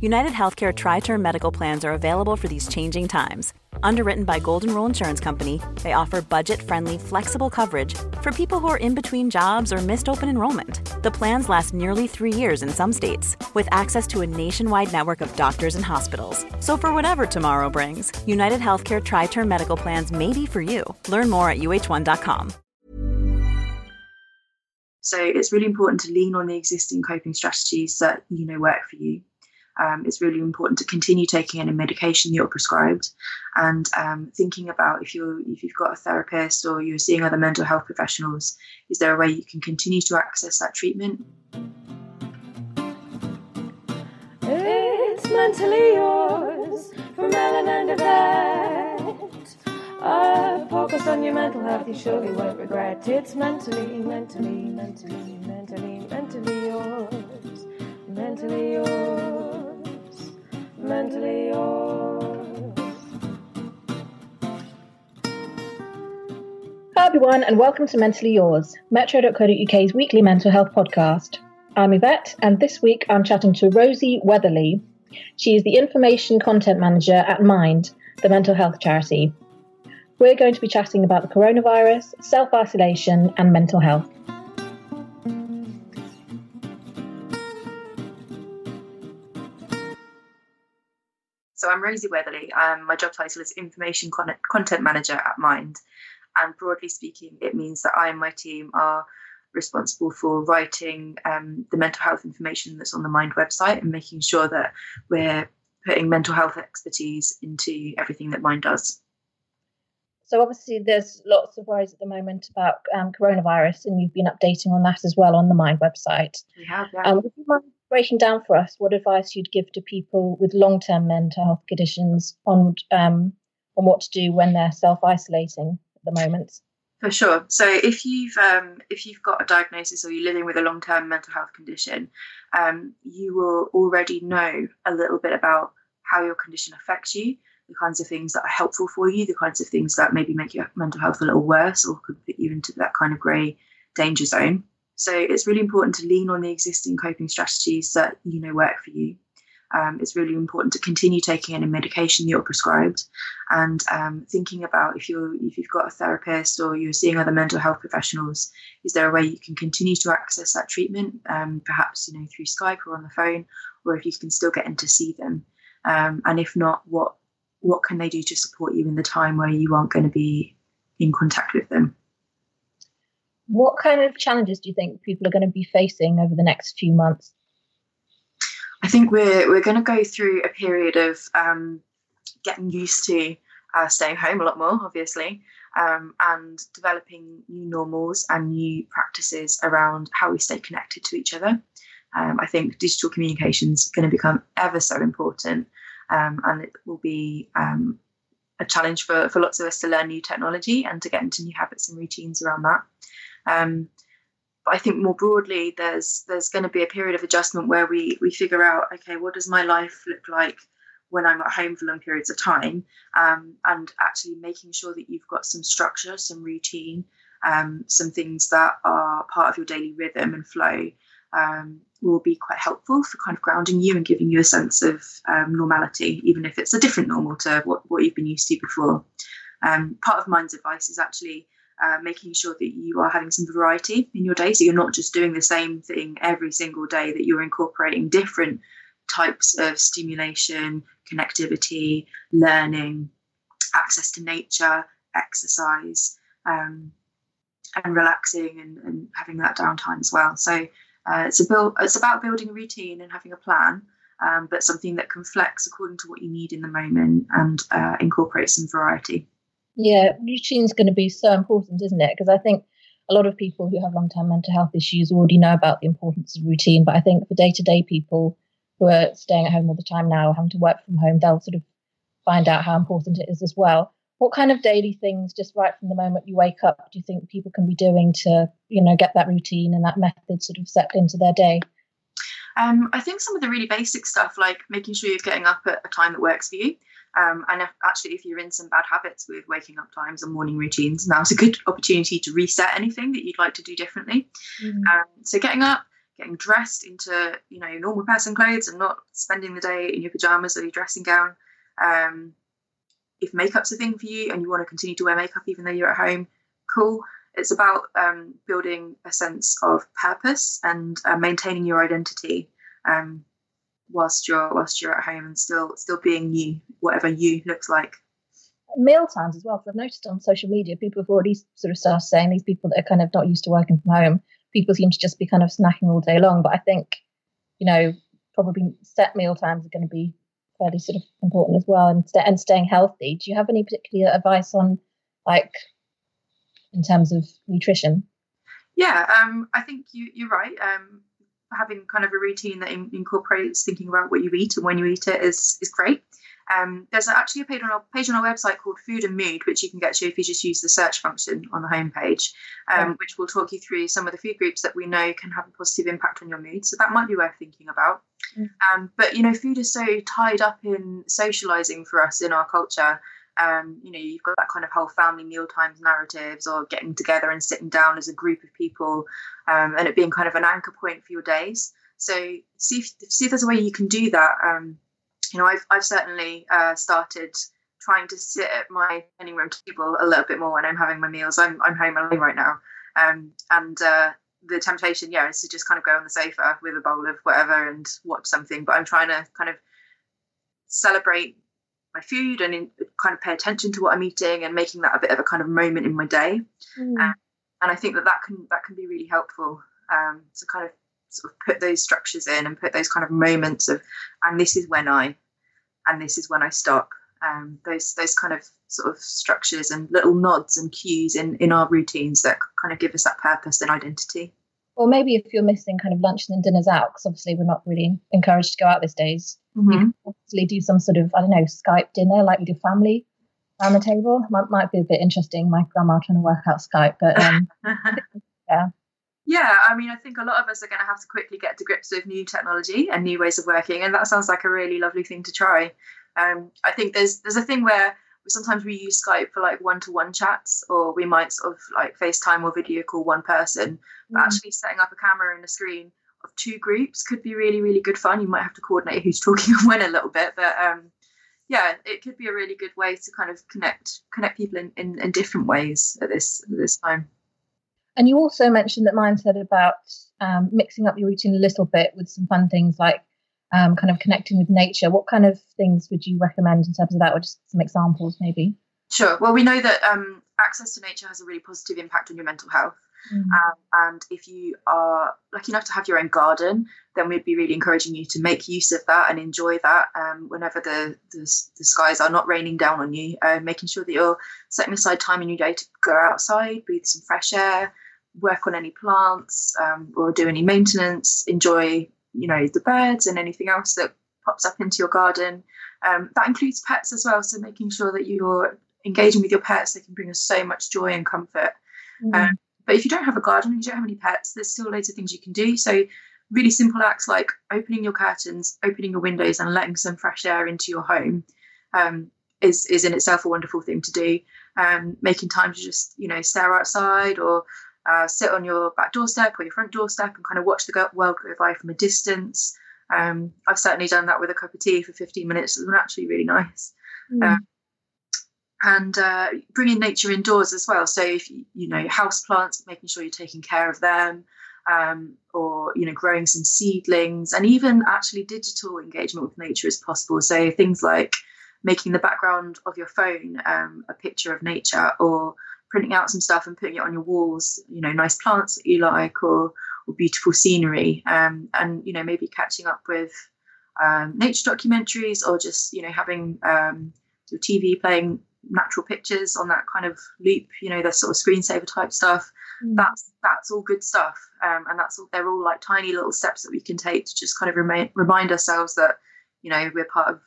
United Healthcare Tri-Term Medical Plans are available for these changing times. Underwritten by Golden Rule Insurance Company, they offer budget-friendly, flexible coverage for people who are in between jobs or missed open enrollment. The plans last nearly 3 years in some states, with access to a nationwide network of doctors and hospitals. So for whatever tomorrow brings, United Healthcare Tri-Term Medical Plans may be for you. Learn more at uh1.com. So it's really important to lean on the existing coping strategies that you know work for you. It's really important to continue taking any medication you're prescribed, and thinking about if you've got a therapist or you're seeing other mental health professionals, is there a way you can continue to access that treatment? It's Mentally Yours from Ellen and Yvette. A focus on your mental health, you surely won't regret. It's mentally yours, mentally yours. Mentally Yours. Hi everyone, and welcome to Mentally Yours, metro.co.uk's weekly mental health podcast. I'm Yvette, and this week I'm chatting to Rosie Weatherley. She is the Information Content Manager at Mind, the mental health charity. We're going to be chatting about the coronavirus, self-isolation and mental health. So I'm Rosie Weatherley. My job title is Information Content Manager at Mind. And broadly speaking, it means that I and my team are responsible for writing the mental health information that's on the Mind website and making sure that we're putting mental health expertise into everything that Mind does. So obviously there's lots of worries at the moment about coronavirus, and you've been updating on that as well on the Mind website. We have, yeah. Would you mind breaking down for us what advice you'd give to people with long-term mental health conditions on what to do when they're self-isolating at the moment? For sure. So if you've got a diagnosis or you're living with a long-term mental health condition, you will already know a little bit about how your condition affects you, the kinds of things that are helpful for you, the kinds of things that maybe make your mental health a little worse or could put you into that kind of grey danger zone. So it's really important to lean on the existing coping strategies that you know work for you. It's really important to continue taking any medication you're prescribed, and thinking about if you've got a therapist or you're seeing other mental health professionals, is there a way you can continue to access that treatment, perhaps through Skype or on the phone, or if you can still get in to see them, and if not, what can they do to support you in the time where you aren't going to be in contact with them? What kind of challenges do you think people are going to be facing over the next few months? I think we're going to go through a period of getting used to staying home a lot more, obviously, and developing new normals and new practices around how we stay connected to each other. I think digital communication is going to become ever so important, and it will be a challenge for lots of us to learn new technology and to get into new habits and routines around that. But I think more broadly, there's going to be a period of adjustment where we figure out, okay, what does my life look like when I'm at home for long periods of time? And actually making sure that you've got some structure, some routine, some things that are part of your daily rhythm and flow will be quite helpful for kind of grounding you and giving you a sense of normality, even if it's a different normal to what you've been used to before. Part of Mind's advice is actually making sure that you are having some variety in your day, so you're not just doing the same thing every single day, that you're incorporating different types of stimulation, connectivity, learning, access to nature, exercise, and relaxing and having that downtime as well. So it's about building a routine and having a plan, but something that can flex according to what you need in the moment and incorporate some variety. Yeah, routine's going to be so important, isn't it? Because I think a lot of people who have long-term mental health issues already know about the importance of routine, but I think for day-to-day people who are staying at home all the time now, having to work from home, they'll sort of find out how important it is as well. What kind of daily things, just right from the moment you wake up, do you think people can be doing to, you know, get that routine and that method sort of set into their day? I think some of the really basic stuff, like making sure you're getting up at a time that works for you. And if you're in some bad habits with waking up times and morning routines, now's a good opportunity to reset anything that you'd like to do differently. Mm-hmm. So getting up, getting dressed into, you know, your normal person clothes and not spending the day in your pajamas or your dressing gown. If makeup's a thing for you and you want to continue to wear makeup even though you're at home, cool. It's about building a sense of purpose and maintaining your identity whilst you're at home and still being you, whatever you looks like. Meal times as well, because I've noticed on social media people have already sort of started saying, these people that are kind of not used to working from home, people seem to just be kind of snacking all day long. But I think, you know, probably set meal times are going to be fairly sort of important as well, and staying healthy. Do you have any particular advice on, like, in terms of nutrition? Yeah, I think you're right. Having kind of a routine that incorporates thinking about what you eat and when you eat it is great. There's actually a page on our website called Food and Mood, which you can get to if you just use the search function on the homepage, which will talk you through some of the food groups that we know can have a positive impact on your mood. So that might be worth thinking about. Mm. But, you know, food is so tied up in socialising for us in our culture. You know, you've got that kind of whole family mealtimes narratives, or getting together and sitting down as a group of people, and it being kind of an anchor point for your days. So see if there's a way you can do that. You know, I've certainly started trying to sit at my dining room table a little bit more when I'm having my meals. I'm home alone right now, and the temptation, yeah, is to just kind of go on the sofa with a bowl of whatever and watch something. But I'm trying to kind of celebrate my food and kind of pay attention to what I'm eating and making that a bit of a kind of moment in my day. Mm. And I think that can be really helpful to kind of sort of put those structures in and put those kind of moments of, and this is when I stop. Those kind of sort of structures and little nods and cues in our routines that kind of give us that purpose and identity. Or maybe if you're missing kind of lunches and dinners out, because obviously we're not really encouraged to go out these days, mm-hmm. You can obviously do some sort of, I don't know, Skype dinner, like with your family around the table. Might be a bit interesting, my grandma trying to work out Skype, but yeah. Yeah, I mean, I think a lot of us are going to have to quickly get to grips with new technology and new ways of working, and that sounds like a really lovely thing to try. I think there's a thing where sometimes we use Skype for like one-to-one chats, or we might sort of like FaceTime or video call one person, but actually setting up a camera and a screen of two groups could be really, really good fun. You might have to coordinate who's talking and when a little bit, but yeah, it could be a really good way to kind of connect people in different ways at this time. And you also mentioned that Mind said about mixing up your routine a little bit with some fun things like kind of connecting with nature. What kind of things would you recommend in terms of that, or just some examples maybe? Sure. Well, we know that access to nature has a really positive impact on your mental health. Mm. And if you are lucky enough to have your own garden, then we'd be really encouraging you to make use of that and enjoy that whenever the skies are not raining down on you, making sure that you're setting aside time in your day to go outside, breathe some fresh air, work on any plants or do any maintenance, enjoy, you know, the birds and anything else that pops up into your garden. That includes pets as well, so making sure that you're engaging with your pets. They can bring us so much joy and comfort. But if you don't have a garden and you don't have any pets, there's still loads of things you can do. So really simple acts like opening your curtains, opening your windows and letting some fresh air into your home is in itself a wonderful thing to do. Making time to just, you know, stare outside, or sit on your back doorstep or your front doorstep and kind of watch the world go by from a distance. I've certainly done that with a cup of tea for 15 minutes. It's been actually really nice. And bringing nature indoors as well. So if you know, house plants, making sure you're taking care of them, or you know, growing some seedlings, and even actually digital engagement with nature is possible. So things like making the background of your phone a picture of nature, or printing out some stuff and putting it on your walls. You know, nice plants that you like, or beautiful scenery, and you know, maybe catching up with nature documentaries, or just you know, having your TV playing natural pictures on that kind of loop, you know, the sort of screensaver type stuff. That's all good stuff, and that's all, they're all like tiny little steps that we can take to just kind of remind ourselves that, you know, we're part of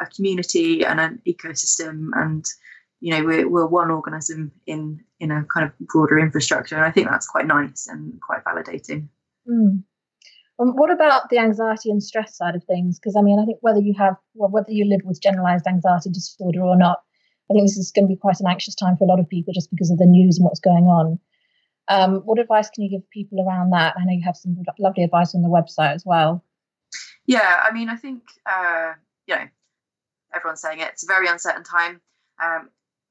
a community and an ecosystem, and you know, we're one organism in a kind of broader infrastructure. And I think that's quite nice and quite validating. What about the anxiety and stress side of things? Because I mean, I think whether you live with generalised anxiety disorder or not, I think this is going to be quite an anxious time for a lot of people just because of the news and what's going on. What advice can you give people around that? I know you have some lovely advice on the website as well. Yeah, I mean, I think, you know, everyone's saying it, it's a very uncertain time.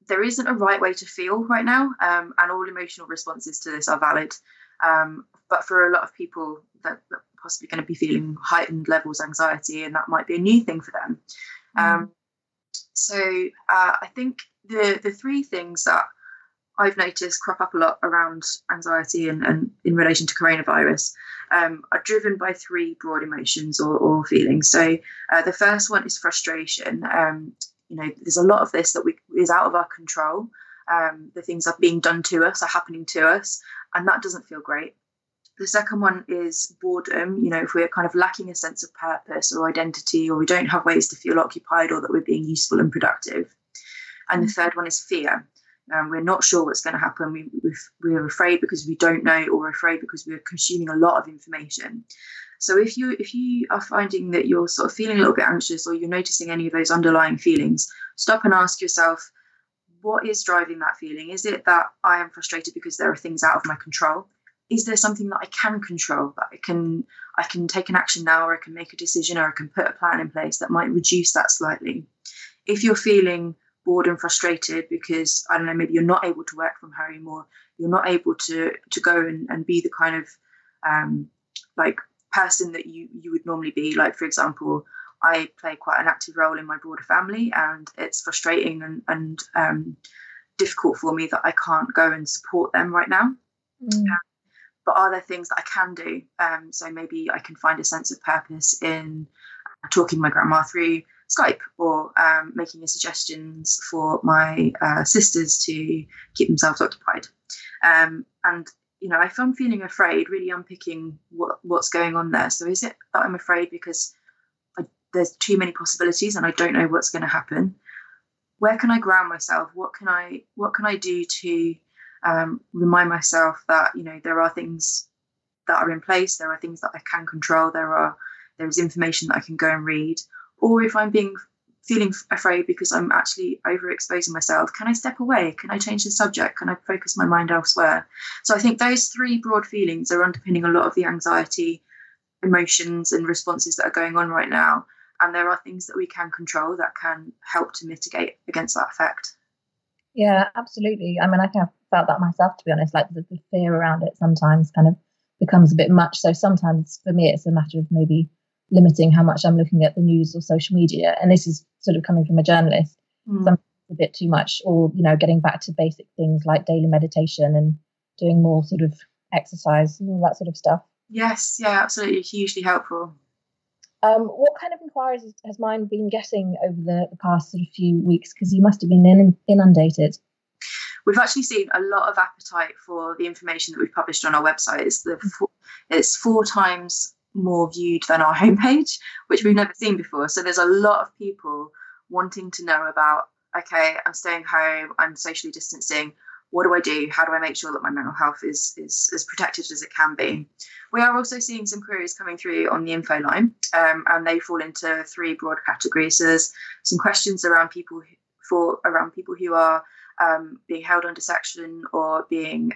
There isn't a right way to feel right now, and all emotional responses to this are valid. But for a lot of people that are possibly going to be feeling heightened levels of anxiety, and that might be a new thing for them. So I think the three things that I've noticed crop up a lot around anxiety and in relation to coronavirus are driven by three broad emotions or feelings. So the first one is frustration. You know, there's a lot of this that is out of our control. The things that are being done to us are happening to us, and that doesn't feel great. The second one is boredom. You know, if we're kind of lacking a sense of purpose or identity, or we don't have ways to feel occupied or that we're being useful and productive. And the third one is fear. We're not sure what's going to happen. We're afraid because we don't know, or we're afraid because we're consuming a lot of information. So if you are finding that you're sort of feeling a little bit anxious, or you're noticing any of those underlying feelings, stop and ask yourself, what is driving that feeling? Is it that I am frustrated because there are things out of my control? Is there something that I can control, that I can take an action now, or I can make a decision, or I can put a plan in place that might reduce that slightly? If you're feeling bored and frustrated because, I don't know, maybe you're not able to work from home, or you're not able to go and be the kind of like person that you would normally be. Like, for example, I play quite an active role in my broader family, and it's frustrating and difficult for me that I can't go and support them right now. But are there things that I can do? So maybe I can find a sense of purpose in talking to my grandma through Skype, or making suggestions for my sisters to keep themselves occupied. And, you know, if I'm feeling afraid, really unpicking what's going on there. So is it that I'm afraid because there's too many possibilities and I don't know what's going to happen? Where can I ground myself? What can I do to remind myself that, you know, there are things that are in place, there are things that I can control, there is information that I can go and read? Or if I'm feeling afraid because I'm actually overexposing myself, can I step away? Can I change the subject? Can I focus my mind elsewhere? So I think those three broad feelings are underpinning a lot of the anxiety emotions and responses that are going on right now, and there are things that we can control that can help to mitigate against that effect. Yeah, absolutely. I mean, I kind of felt that myself, to be honest. Like, the fear around it sometimes kind of becomes a bit much. So sometimes for me, it's a matter of maybe limiting how much I'm looking at the news or social media. And this is sort of coming from a journalist. Sometimes a bit too much, or, you know, getting back to basic things like daily meditation and doing more sort of exercise and all that sort of stuff. Yes, yeah, absolutely. Hugely helpful. What kind of inquiries has Mind been getting over the past sort of few weeks? Because you must have been inundated. We've actually seen a lot of appetite for the information that we've published on our website. It's 4 times more viewed than our homepage, which we've never seen before. So there's a lot of people wanting to know about, okay, I'm staying home, I'm socially distancing. What do I do? How do I make sure that my mental health is as protected as it can be? We are also seeing some queries coming through on the info line, and they fall into 3 broad categories. So there's some questions around people who are being held under section, or being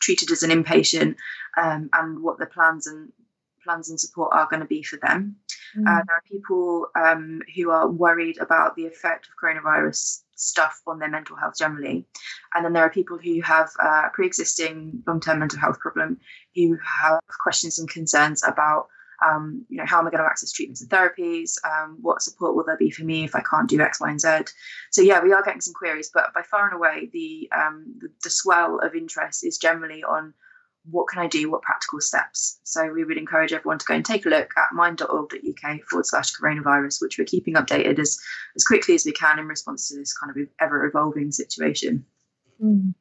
treated as an inpatient, and what the plans and support are going to be for them. There are people who are worried about the effect of coronavirus stuff on their mental health generally. And then there are people who have a pre-existing long-term mental health problem who have questions and concerns about, how am I going to access treatments and therapies? What support will there be for me if I can't do X, Y, and Z? So yeah, we are getting some queries, but by far and away, the swell of interest is generally on what can I do, what practical steps? So we would encourage everyone to go and take a look at mind.org.uk/coronavirus, which we're keeping updated as quickly as we can in response to this kind of ever-evolving situation. Mm.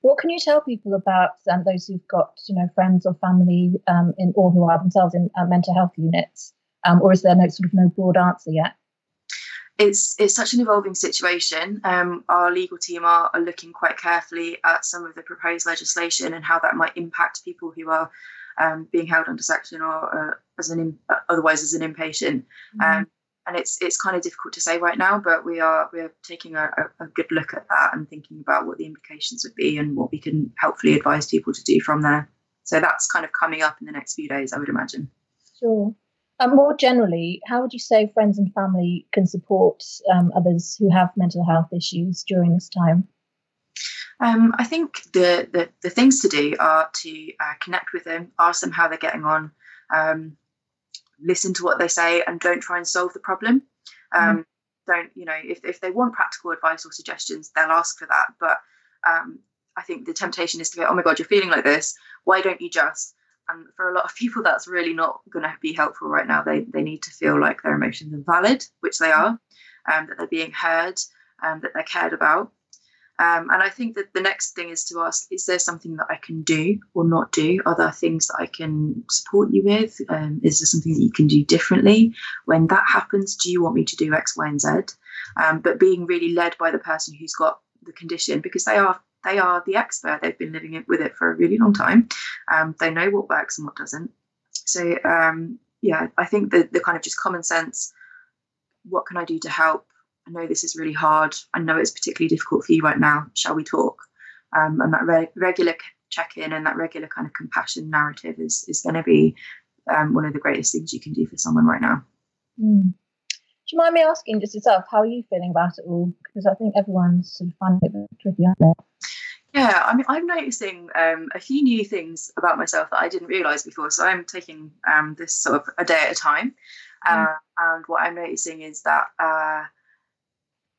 What can you tell people about those who've got, friends or family or who are themselves in mental health units? Or is there no broad answer yet? It's such an evolving situation. Our legal team are looking quite carefully at some of the proposed legislation and how that might impact people who are being held under section or otherwise as an inpatient. Mm-hmm. And it's kind of difficult to say right now, but we are taking a good look at that and thinking about what the implications would be and what we can helpfully advise people to do from there. So that's kind of coming up in the next few days, I would imagine. Sure. And more generally, how would you say friends and family can support others who have mental health issues during this time? I think the things to do are to connect with them, ask them how they're getting on, listen to what they say, and don't try and solve the problem. Mm-hmm. Don't, if they want practical advice or suggestions, they'll ask for that. But I think the temptation is to go, oh my God, you're feeling like this. Why don't you just? And for a lot of people, that's really not going to be helpful right now. They need to feel like their emotions are valid, which they are, that they're being heard, that they're cared about. And I think that the next thing is to ask, is there something that I can do or not do? Are there things that I can support you with? Is there something that you can do differently? When that happens, do you want me to do X, Y, and Z? But being really led by the person who's got the condition, because they are the expert. They've been living with it for a really long time. They know what works and what doesn't. So, I think the kind of just common sense, what can I do to help? I know this is really hard. I know it's particularly difficult for you right now. Shall we talk? And that regular check-in and that regular kind of compassion narrative is going to be one of the greatest things you can do for someone right now. Mm. Do you mind me asking just yourself, how are you feeling about it all? Because I think everyone's sort of finding it tricky, aren't they? Yeah, I mean, I'm noticing a few new things about myself that I didn't realise before. So I'm taking this sort of a day at a time. And what I'm noticing is that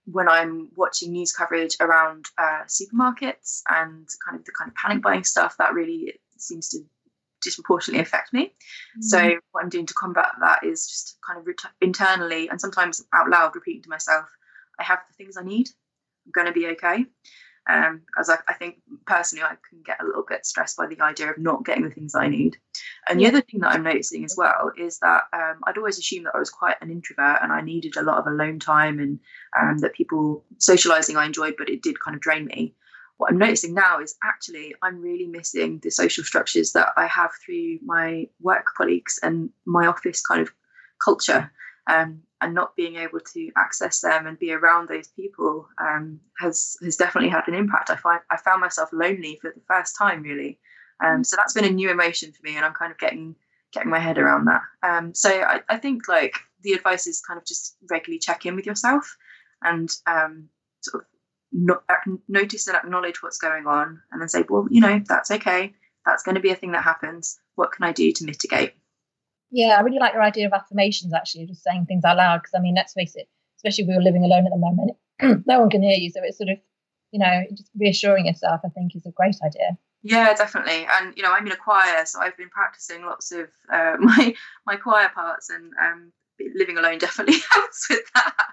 when I'm watching news coverage around supermarkets and kind of panic buying stuff, that really seems to disproportionately affect me. Mm-hmm. So what I'm doing to combat that is just kind of internally and sometimes out loud repeating to myself, I have the things I need, I'm going to be okay. As I think personally I can get a little bit stressed by the idea of not getting the things I need. And the other thing that I'm noticing as well is that I'd always assumed that I was quite an introvert and I needed a lot of alone time and that people socialising I enjoyed, but it did kind of drain me. What I'm noticing now is actually I'm really missing the social structures that I have through my work colleagues and my office kind of culture, and not being able to access them and be around those people has definitely had an impact. I found myself lonely for the first time, really. So that's been a new emotion for me, and I'm kind of getting my head around that. So I think like the advice is kind of just regularly check in with yourself and sort of notice and acknowledge what's going on, and then say, well, that's okay, that's going to be a thing that happens, what can I do to mitigate? I really like your idea of affirmations, actually, just saying things out loud, because I mean, let's face it, especially if we were living alone at the moment, no one can hear you, so it's sort of just reassuring yourself, I think, is a great idea. Yeah, definitely. And I'm in a choir, so I've been practicing lots of my choir parts, and living alone definitely helps with that.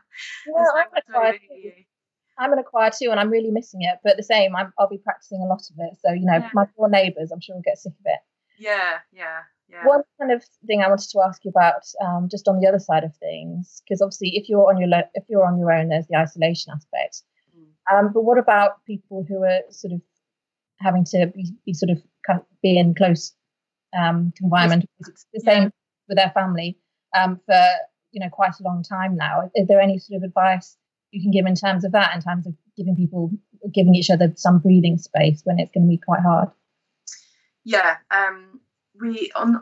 I'm in a choir too, and I'm really missing it. But the same, I'll be practicing a lot of it. So, my poor neighbours, I'm sure will get sick of it. Yeah. One kind of thing I wanted to ask you about, just on the other side of things, because obviously, if you're on your own, there's the isolation aspect. Mm. But what about people who are sort of having to be in close confinement, the same with their family for quite a long time now? Is there any sort of advice you can give in terms of that, in terms of giving each other some breathing space when it's going to be quite hard? We on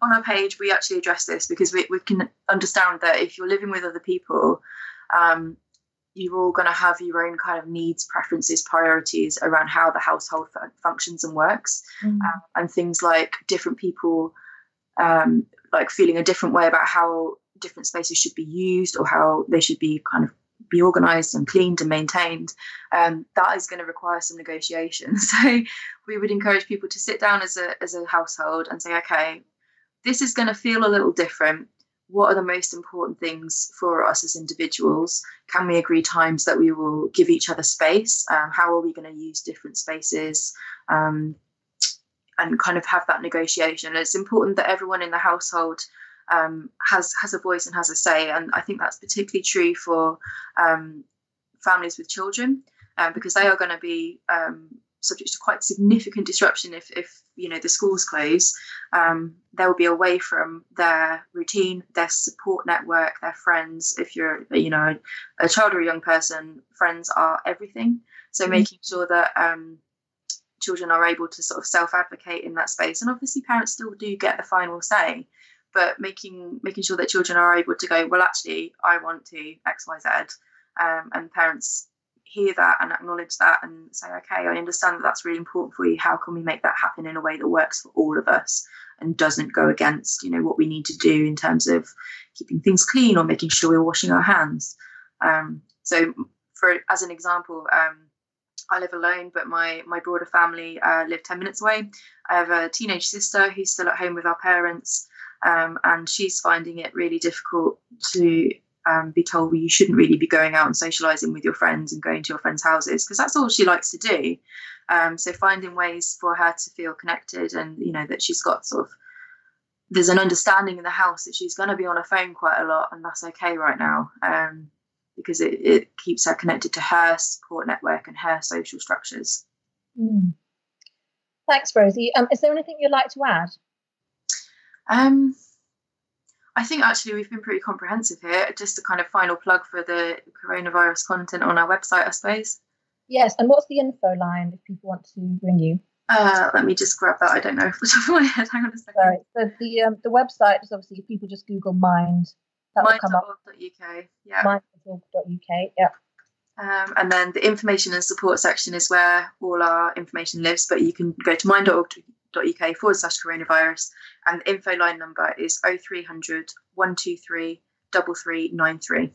our page we actually address this, because we can understand that if you're living with other people, you're all going to have your own kind of needs, preferences, priorities around how the household functions and works. Mm. And things like different people like feeling a different way about how different spaces should be used or how they should be kind of be organised and cleaned and maintained. That is going to require some negotiation. So we would encourage people to sit down as a household and say, okay, this is going to feel a little different. What are the most important things for us as individuals? Can we agree times that we will give each other space? How are we going to use different spaces? And kind of have that negotiation. And it's important that everyone in the household has a voice and has a say. And I think that's particularly true for families with children, because they are going to be subject to quite significant disruption if you know the schools close. They will be away from their routine, their support network, their friends. If you're a child or a young person, friends are everything. So mm-hmm. making sure that children are able to sort of self-advocate in that space, and obviously parents still do get the final say, but making sure that children are able to go, well, actually I want to XYZ, and parents hear that and acknowledge that and say, okay, I understand that that's really important for you. How can we make that happen in a way that works for all of us and doesn't go against, what we need to do in terms of keeping things clean or making sure we're washing our hands. So as an example, I live alone, but my broader family live 10 minutes away. I have a teenage sister who's still at home with our parents, and she's finding it really difficult to be told, well, you shouldn't really be going out and socialising with your friends and going to your friends' houses, because that's all she likes to do. So finding ways for her to feel connected, and that she's got sort of, there's an understanding in the house that she's going to be on her phone quite a lot, and that's okay right now, because it keeps her connected to her support network and her social structures. Mm. Thanks, Rosie. Is there anything you'd like to add? I think actually we've been pretty comprehensive here. Just a kind of final plug for the coronavirus content on our website, I suppose. Yes, and what's the info line if people want to ring you? Let me just grab that. I don't know off the top of my head. Hang on a second. Sorry. So the website is obviously, if people just Google Mind, that will come up. Mind.org.uk. Yeah. Mind.org.uk. Yeah. And then the information and support section is where all our information lives, but you can go to mind.org.uk/coronavirus, and the info line number is 0300 123 3393.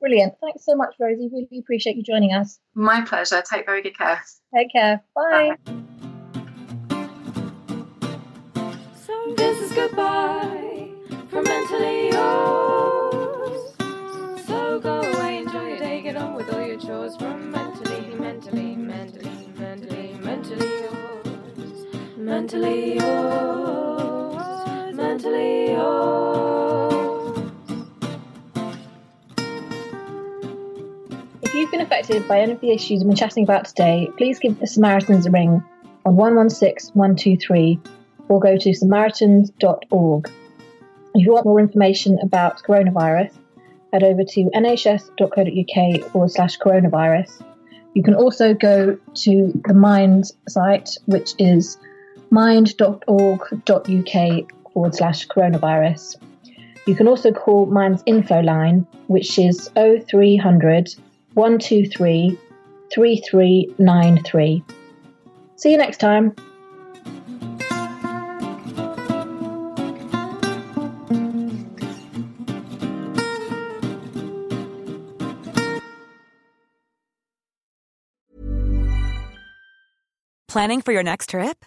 Brilliant. Thanks so much, Rosie. Really appreciate you joining us. My pleasure. Take very good care. Take care. Bye. Bye. So this is goodbye from Mentally Yours. So go away, enjoy your day, get on with all your chores from Mentally Yours. Mentally yours, mentally yours. If you've been affected by any of the issues we've been chatting about today, please give the Samaritans a ring on 116 123 or go to samaritans.org. If you want more information about coronavirus, head over to nhs.co.uk/coronavirus. You can also go to the Mind site, which is mind.org.uk/coronavirus. You can also call Mind's info line, which is 0300 123 3393. See you next time. Planning for your next trip?